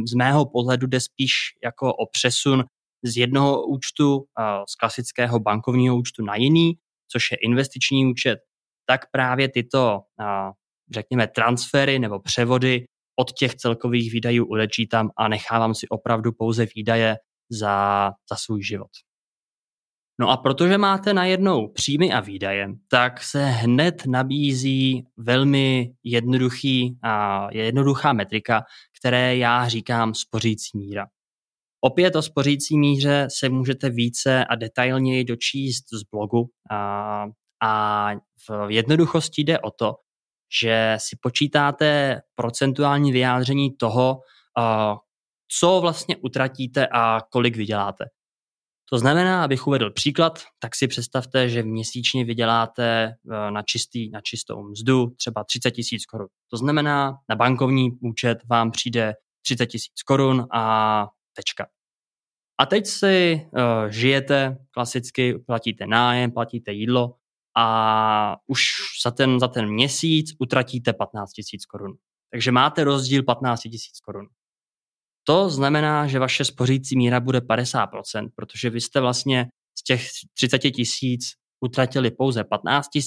z mého pohledu jde spíš jako o přesun z jednoho účtu, z klasického bankovního účtu na jiný, což je investiční účet, tak právě tyto, řekněme, transfery nebo převody od těch celkových výdajů odečítám a nechávám si opravdu pouze výdaje za svůj život. No a protože máte najednou příjmy a výdaje, tak se hned nabízí velmi jednoduchá metrika, které já říkám spořící míra. Opět o spořící míře se můžete více a detailněji dočíst z blogu a v jednoduchosti jde o to, že si počítáte procentuální vyjádření toho, co vlastně utratíte a kolik vyděláte. To znamená, abych uvedl příklad, tak si představte, že měsíčně vyděláte na čistou mzdu třeba 30 000 korun. To znamená, na bankovní účet vám přijde 30 000 korun a tečka. A teď si žijete klasicky, platíte nájem, platíte jídlo a už za ten měsíc utratíte 15 000 korun. Takže máte rozdíl 15 000 korun. To znamená, že vaše spořící míra bude 50%, protože vy jste vlastně z těch 30 000 utratili pouze 15 000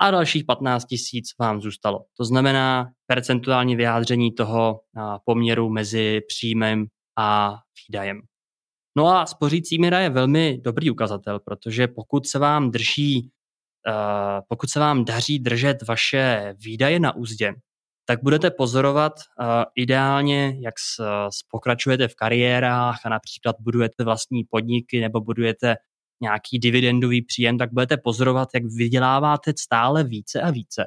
a dalších 15 000 vám zůstalo. To znamená percentuální vyjádření toho poměru mezi příjmem a výdajem. No a spořící míra je velmi dobrý ukazatel, protože pokud se vám daří držet vaše výdaje na uzdě, tak budete pozorovat ideálně, jak pokračujete v kariérách a například budujete vlastní podniky nebo budujete nějaký dividendový příjem, tak budete pozorovat, jak vyděláváte stále více a více.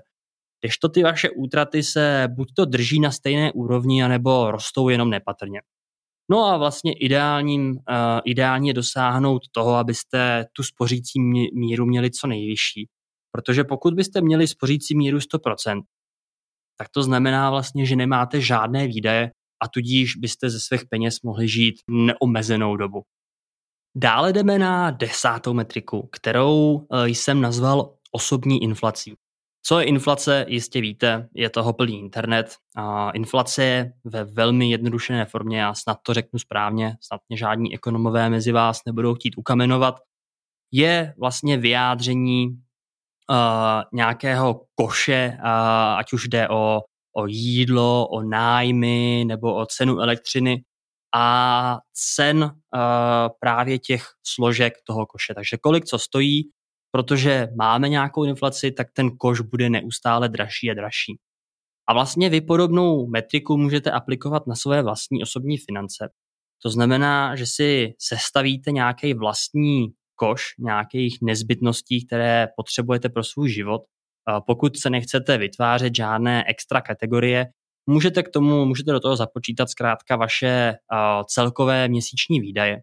Kdežto ty vaše útraty se buď to drží na stejné úrovni, anebo rostou jenom nepatrně. No a vlastně ideálně dosáhnout toho, abyste tu spořící míru měli co nejvyšší. Protože pokud byste měli spořící míru 100%, tak to znamená vlastně, že nemáte žádné výdaje a tudíž byste ze svých peněz mohli žít neomezenou dobu. Dále jdeme na 10. metriku, kterou jsem nazval osobní inflací. Co je inflace, jistě víte, je toho plný internet. Inflace je ve velmi jednodušené formě, já snad to řeknu správně, snad mě žádní ekonomové mezi vás nebudou chtít ukamenovat, je vlastně vyjádření nějakého koše, ať už jde o jídlo, o nájmy nebo o cenu elektřiny a cen právě těch složek toho koše. Takže kolik co stojí, protože máme nějakou inflaci, tak ten koš bude neustále dražší a dražší. A vlastně vy podobnou metriku můžete aplikovat na své vlastní osobní finance. To znamená, že si sestavíte nějaký vlastní koš nějakých nezbytností, které potřebujete pro svůj život. Pokud se nechcete vytvářet žádné extra kategorie, můžete do toho započítat zkrátka vaše celkové měsíční výdaje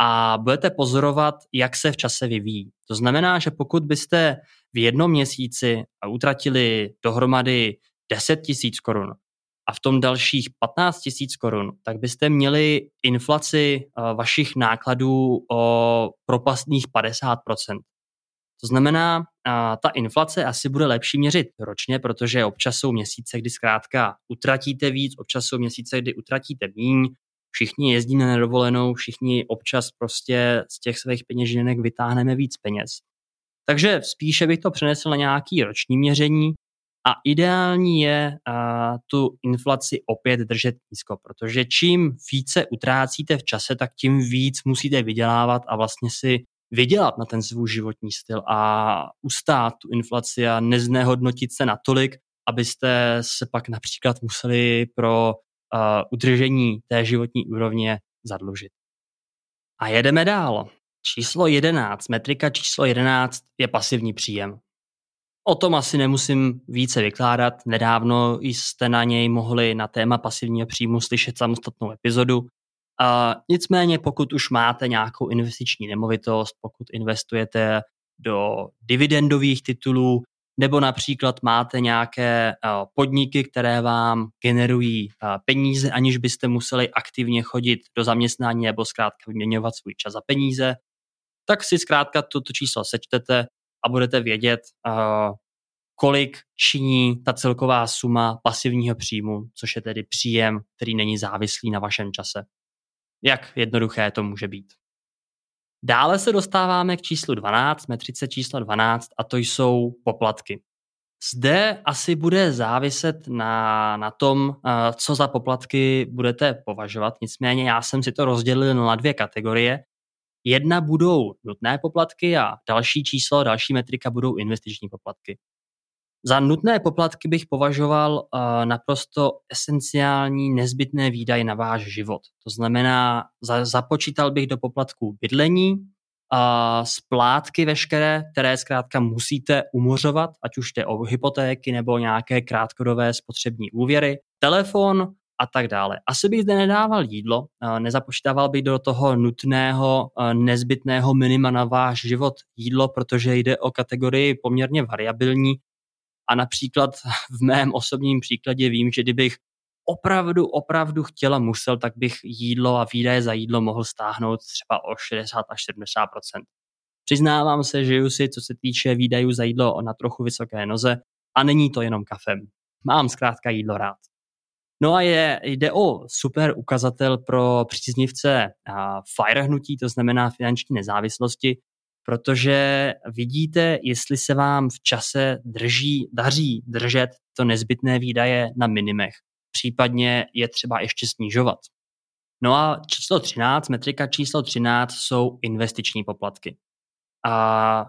a budete pozorovat, jak se v čase vyvíjí. To znamená, že pokud byste v jednom měsíci utratili dohromady 10 000 korun, a v tom dalších 15 tisíc korun, tak byste měli inflaci vašich nákladů o propastných 50%. To znamená, ta inflace asi bude lepší měřit ročně, protože občas jsou měsíce, kdy zkrátka utratíte víc, občas jsou měsíce, kdy utratíte míň, všichni jezdíme na dovolenou, všichni občas prostě z těch svých peněženek vytáhneme víc peněz. Takže spíše bych to přenesl na nějaké roční měření a ideální je tu inflaci opět držet nízko, protože čím více utrácíte v čase, tak tím víc musíte vydělávat a vlastně si vydělat na ten svůj životní styl a ustát tu inflaci a neznehodnotit se natolik, abyste se pak například museli pro udržení té životní úrovně zadlužit. A jedeme dál. Číslo 11, metrika číslo 11 je pasivní příjem. O tom asi nemusím více vykládat, nedávno jste na něj mohli na téma pasivního příjmu slyšet samostatnou epizodu. Nicméně pokud už máte nějakou investiční nemovitost, pokud investujete do dividendových titulů, nebo například máte nějaké podniky, které vám generují peníze, aniž byste museli aktivně chodit do zaměstnání nebo zkrátka vyměňovat svůj čas za peníze, tak si zkrátka toto číslo sečtete a budete vědět, kolik činí ta celková suma pasivního příjmu, což je tedy příjem, který není závislý na vašem čase. Jak jednoduché to může být. Dále se dostáváme k číslu 12, metrice číslo 12, a to jsou poplatky. Zde asi bude záviset na tom, co za poplatky budete považovat, nicméně já jsem si to rozdělil na dvě kategorie. Jedna budou nutné poplatky a další číslo, další metrika budou investiční poplatky. Za nutné poplatky bych považoval naprosto esenciální nezbytné výdaje na váš život. To znamená, započítal bych do poplatků bydlení, splátky veškeré, které zkrátka musíte umořovat, ať už jde o hypotéky nebo nějaké krátkodobé spotřební úvěry, telefon a tak dále. Asi bych zde nedával jídlo, nezapočítával bych do toho nutného, nezbytného minima na váš život jídlo, protože jde o kategorii poměrně variabilní. A například v mém osobním příkladě vím, že kdybych opravdu chtěl a musel, tak bych jídlo a výdaje za jídlo mohl stáhnout třeba o 60 až 70%. Přiznávám se, že žiju si, co se týče výdajů za jídlo, na trochu vysoké noze a není to jenom kafem. Mám zkrátka jídlo rád. No a jde o super ukazatel pro příznivce FIRE hnutí, to znamená finanční nezávislosti, protože vidíte, jestli se vám v čase daří držet to nezbytné výdaje na minimech, případně je třeba ještě snižovat. No a číslo 13, metrika číslo 13 jsou investiční poplatky. A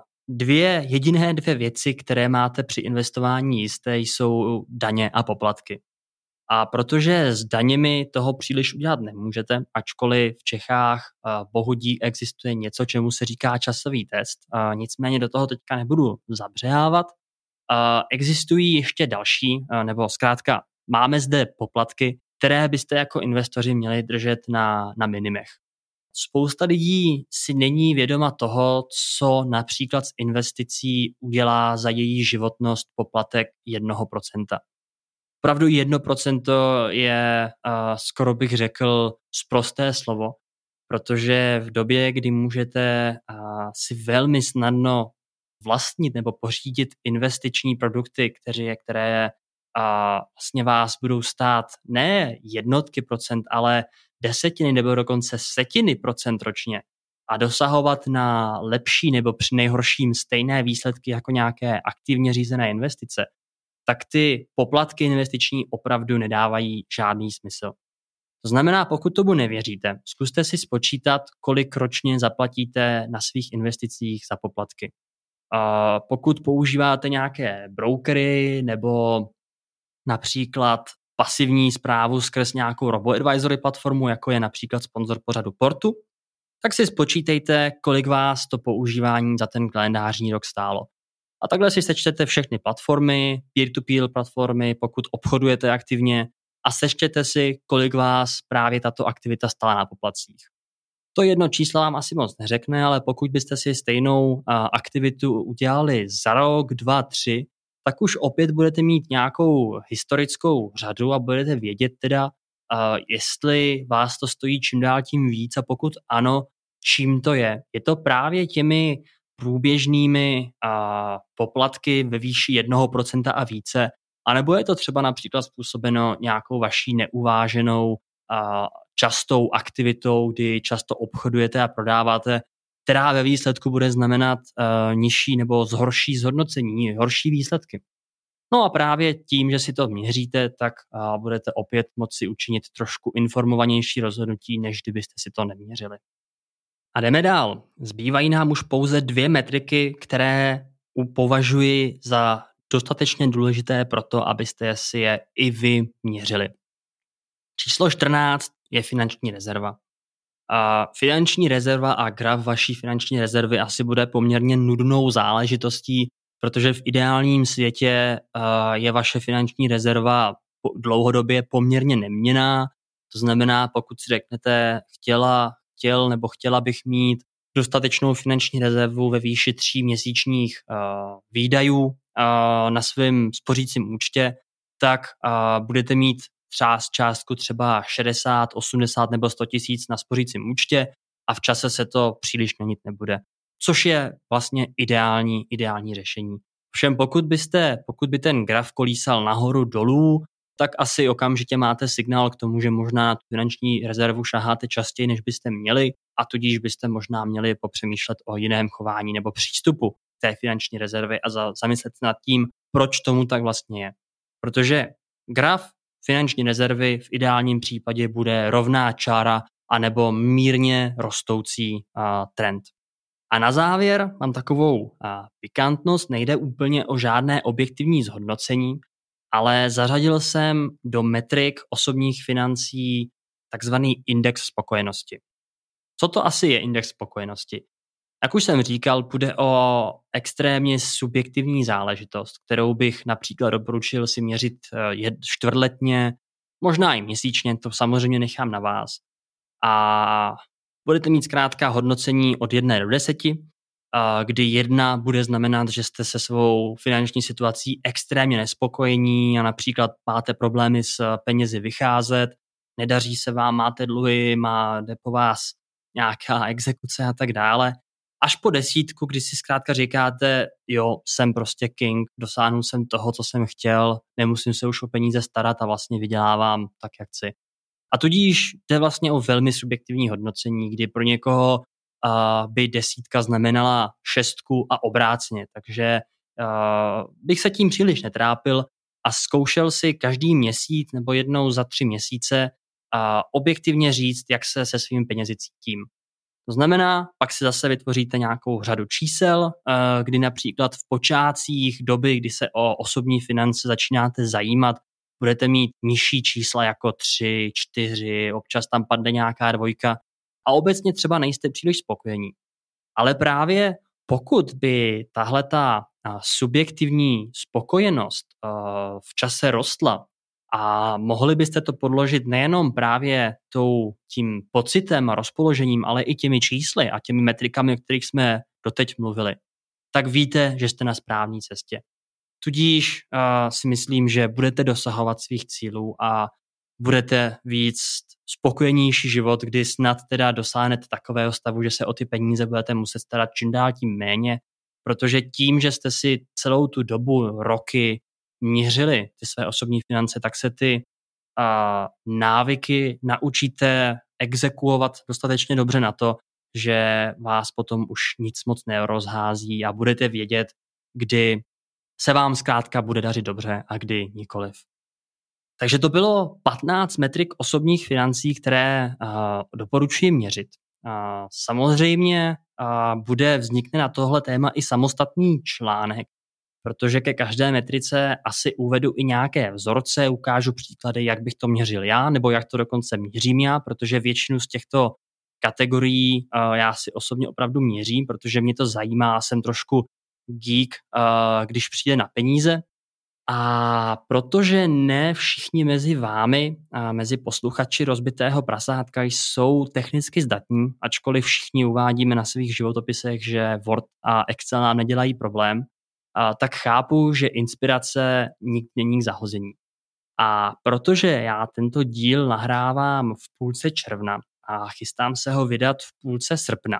jediné dvě věci, které máte při investování jisté, jsou daně a poplatky. A protože s daněmi toho příliš udělat nemůžete, ačkoliv v Čechách bohudík existuje něco, čemu se říká časový test, nicméně do toho teďka nebudu zabřehávat. Existují ještě další, nebo zkrátka máme zde poplatky, které byste jako investoři měli držet na minimech. Spousta lidí si není vědoma toho, co například s investicí udělá za její životnost poplatek 1%. Opravdu 1% je, skoro bych řekl, sprosté slovo, protože v době, kdy můžete si velmi snadno vlastnit nebo pořídit investiční produkty, které vlastně vás budou stát ne jednotky procent, ale desetiny nebo dokonce setiny procent ročně a dosahovat na lepší nebo při nejhorším stejné výsledky jako nějaké aktivně řízené investice, tak ty poplatky investiční opravdu nedávají žádný smysl. To znamená, pokud tomu nevěříte, zkuste si spočítat, kolik ročně zaplatíte na svých investicích za poplatky. Pokud používáte nějaké brokery nebo například pasivní správu skrz nějakou robo-advisory platformu, jako je například sponzor pořadu Portu, tak si spočítejte, kolik vás to používání za ten kalendářní rok stálo. A takhle si sečtete všechny platformy, peer-to-peer platformy, pokud obchodujete aktivně, a sečtete si, kolik vás právě tato aktivita stála na poplatcích. To jedno číslo vám asi moc neřekne, ale pokud byste si stejnou aktivitu udělali za rok, dva, tři, tak už opět budete mít nějakou historickou řadu a budete vědět teda, jestli vás to stojí čím dál tím víc a pokud ano, čím to je. Je to právě těmi průběžnými poplatky ve výši 1% a více, anebo je to třeba například způsobeno nějakou vaší neuváženou častou aktivitou, kdy často obchodujete a prodáváte, která ve výsledku bude znamenat nižší nebo zhorší zhodnocení, horší výsledky. No a právě tím, že si to měříte, tak budete opět moci učinit trošku informovanější rozhodnutí, než kdybyste si to neměřili. A jdeme dál. Zbývají nám už pouze 2 metriky, které považuji za dostatečně důležité pro to, abyste si je i vy měřili. Číslo 14 je finanční rezerva. A finanční rezerva a graf vaší finanční rezervy asi bude poměrně nudnou záležitostí, protože v ideálním světě je vaše finanční rezerva dlouhodobě poměrně neměnná. To znamená, pokud si řeknete, chtěla bych mít dostatečnou finanční rezervu ve výši 3 měsíčních výdajů na svém spořícím účtě, tak budete mít třeba z částku třeba 60, 80 nebo 100 000 na spořícím účtě a v čase se to příliš měnit nebude. Což je vlastně ideální řešení. Všem pokud by ten graf kolísal nahoru dolů, tak asi okamžitě máte signál k tomu, že možná finanční rezervu šaháte častěji, než byste měli a tudíž byste možná měli popřemýšlet o jiném chování nebo přístupu té finanční rezervy a zamyslet nad tím, proč tomu tak vlastně je. Protože graf finanční rezervy v ideálním případě bude rovná čára anebo mírně rostoucí trend. A na závěr mám takovou pikantnost, nejde úplně o žádné objektivní zhodnocení, ale zařadil jsem do metrik osobních financí takzvaný index spokojenosti. Co to asi je index spokojenosti? Jak už jsem říkal, půjde o extrémně subjektivní záležitost, kterou bych například doporučil si měřit čtvrtletně, možná i měsíčně, to samozřejmě nechám na vás. A budete mít zkrátka hodnocení od 1 do 10, kdy 1 bude znamenat, že jste se svou finanční situací extrémně nespokojení a například máte problémy s penězi vycházet, nedaří se vám, máte dluhy, jde po vás nějaká exekuce a tak dále. Až po 10, kdy si zkrátka říkáte, jo, jsem prostě king, dosáhnul jsem toho, co jsem chtěl, nemusím se už o peníze starat a vlastně vydělávám tak, jak chci. A tudíž jde vlastně o velmi subjektivní hodnocení, kdy pro někoho by 10 znamenala 6 a obrácně. Takže bych se tím příliš netrápil a zkoušel si každý měsíc nebo jednou za 3 měsíce objektivně říct, jak se se svými penězi cítím. To znamená, pak si zase vytvoříte nějakou řadu čísel, kdy například v počátcích doby, kdy se o osobní finance začínáte zajímat, budete mít nižší čísla jako 3, 4, občas tam padne nějaká 2 a obecně třeba nejste příliš spokojení. Ale právě pokud by tahleta subjektivní spokojenost v čase rostla a mohli byste to podložit nejenom právě tím pocitem a rozpoložením, ale i těmi čísly a těmi metrikami, o kterých jsme doteď mluvili, tak víte, že jste na správné cestě. Tudíž si myslím, že budete dosahovat svých cílů a budete víc spokojenější život, kdy snad teda dosáhnete takového stavu, že se o ty peníze budete muset starat čím dál tím méně, protože tím, že jste si celou tu dobu, roky měřili ty své osobní finance, tak se ty návyky naučíte exekuovat dostatečně dobře na to, že vás potom už nic moc nerozhází a budete vědět, kdy se vám zkrátka bude dařit dobře a kdy nikoliv. Takže to bylo 15 metrik osobních financí, které doporučuji měřit. Samozřejmě vznikne na tohle téma i samostatný článek, protože ke každé metrice asi uvedu i nějaké vzorce, ukážu příklady, jak bych to měřil já, nebo jak to dokonce měřím já, protože většinu z těchto kategorií já si osobně opravdu měřím, protože mě to zajímá, jsem trošku geek, když přijde na peníze. A protože ne všichni mezi vámi a mezi posluchači Rozbitého prasátka jsou technicky zdatní, ačkoliv všichni uvádíme na svých životopisech, že Word a Excel nám nedělají problém, tak chápu, že inspirace nikdy není k zahození. A protože já tento díl nahrávám v půlce června a chystám se ho vydat v půlce srpna,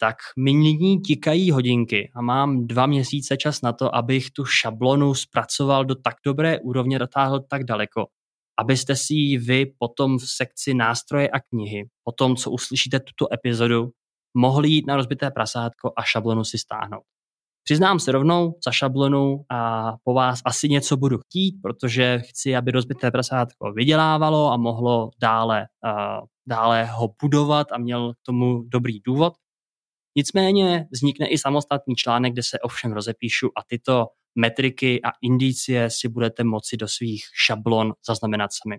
tak mi nyní tikají hodinky a mám 2 měsíce čas na to, abych tu šablonu zpracoval do tak dobré úrovně, dotáhl tak daleko, abyste si ji vy potom v sekci nástroje a knihy, po tom, co uslyšíte tuto epizodu, mohli jít na rozbité prasátko a šablonu si stáhnout. Přiznám se rovnou, za šablonu a po vás asi něco budu chtít, protože chci, aby rozbité prasátko vydělávalo a mohlo dále ho budovat a měl k tomu dobrý důvod. Nicméně vznikne i samostatný článek, kde se ovšem rozepíšu a tyto metriky a indicie si budete moci do svých šablon zaznamenat sami.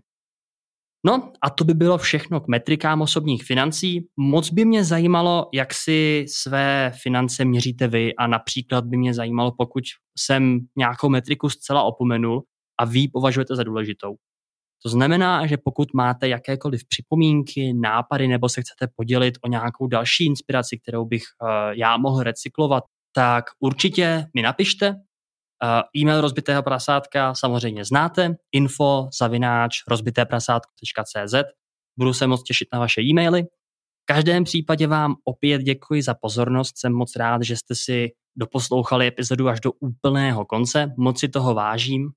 No a to by bylo všechno k metrikám osobních financí. Moc by mě zajímalo, jak si své finance měříte vy a například by mě zajímalo, pokud jsem nějakou metriku zcela opomenul a vy ji považujete za důležitou. To znamená, že pokud máte jakékoliv připomínky, nápady nebo se chcete podělit o nějakou další inspiraci, kterou bych já mohl recyklovat, tak určitě mi napište. E-mail rozbitého prasátka samozřejmě znáte, info@rozbiteprasátko.cz. Budu se moc těšit na vaše e-maily. V každém případě vám opět děkuji za pozornost, jsem moc rád, že jste si doposlouchali epizodu až do úplného konce, moc si toho vážím.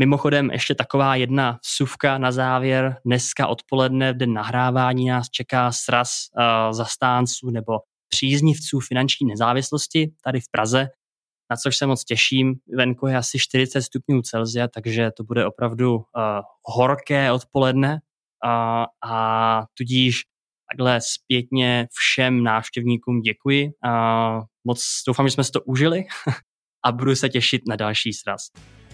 Mimochodem ještě taková jedna vsuvka na závěr, dneska odpoledne v den nahrávání nás čeká sraz zastánců nebo příznivců finanční nezávislosti tady v Praze, na což se moc těším, venku je asi 40 stupňů Celsia, takže to bude opravdu horké odpoledne a tudíž takhle zpětně všem návštěvníkům děkuji, moc doufám, že jsme si to užili a budu se těšit na další sraz.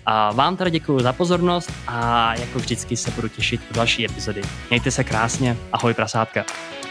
A vám teda děkuji za pozornost a jako vždycky se budu těšit u další epizody. Mějte se krásně, ahoj prasátka.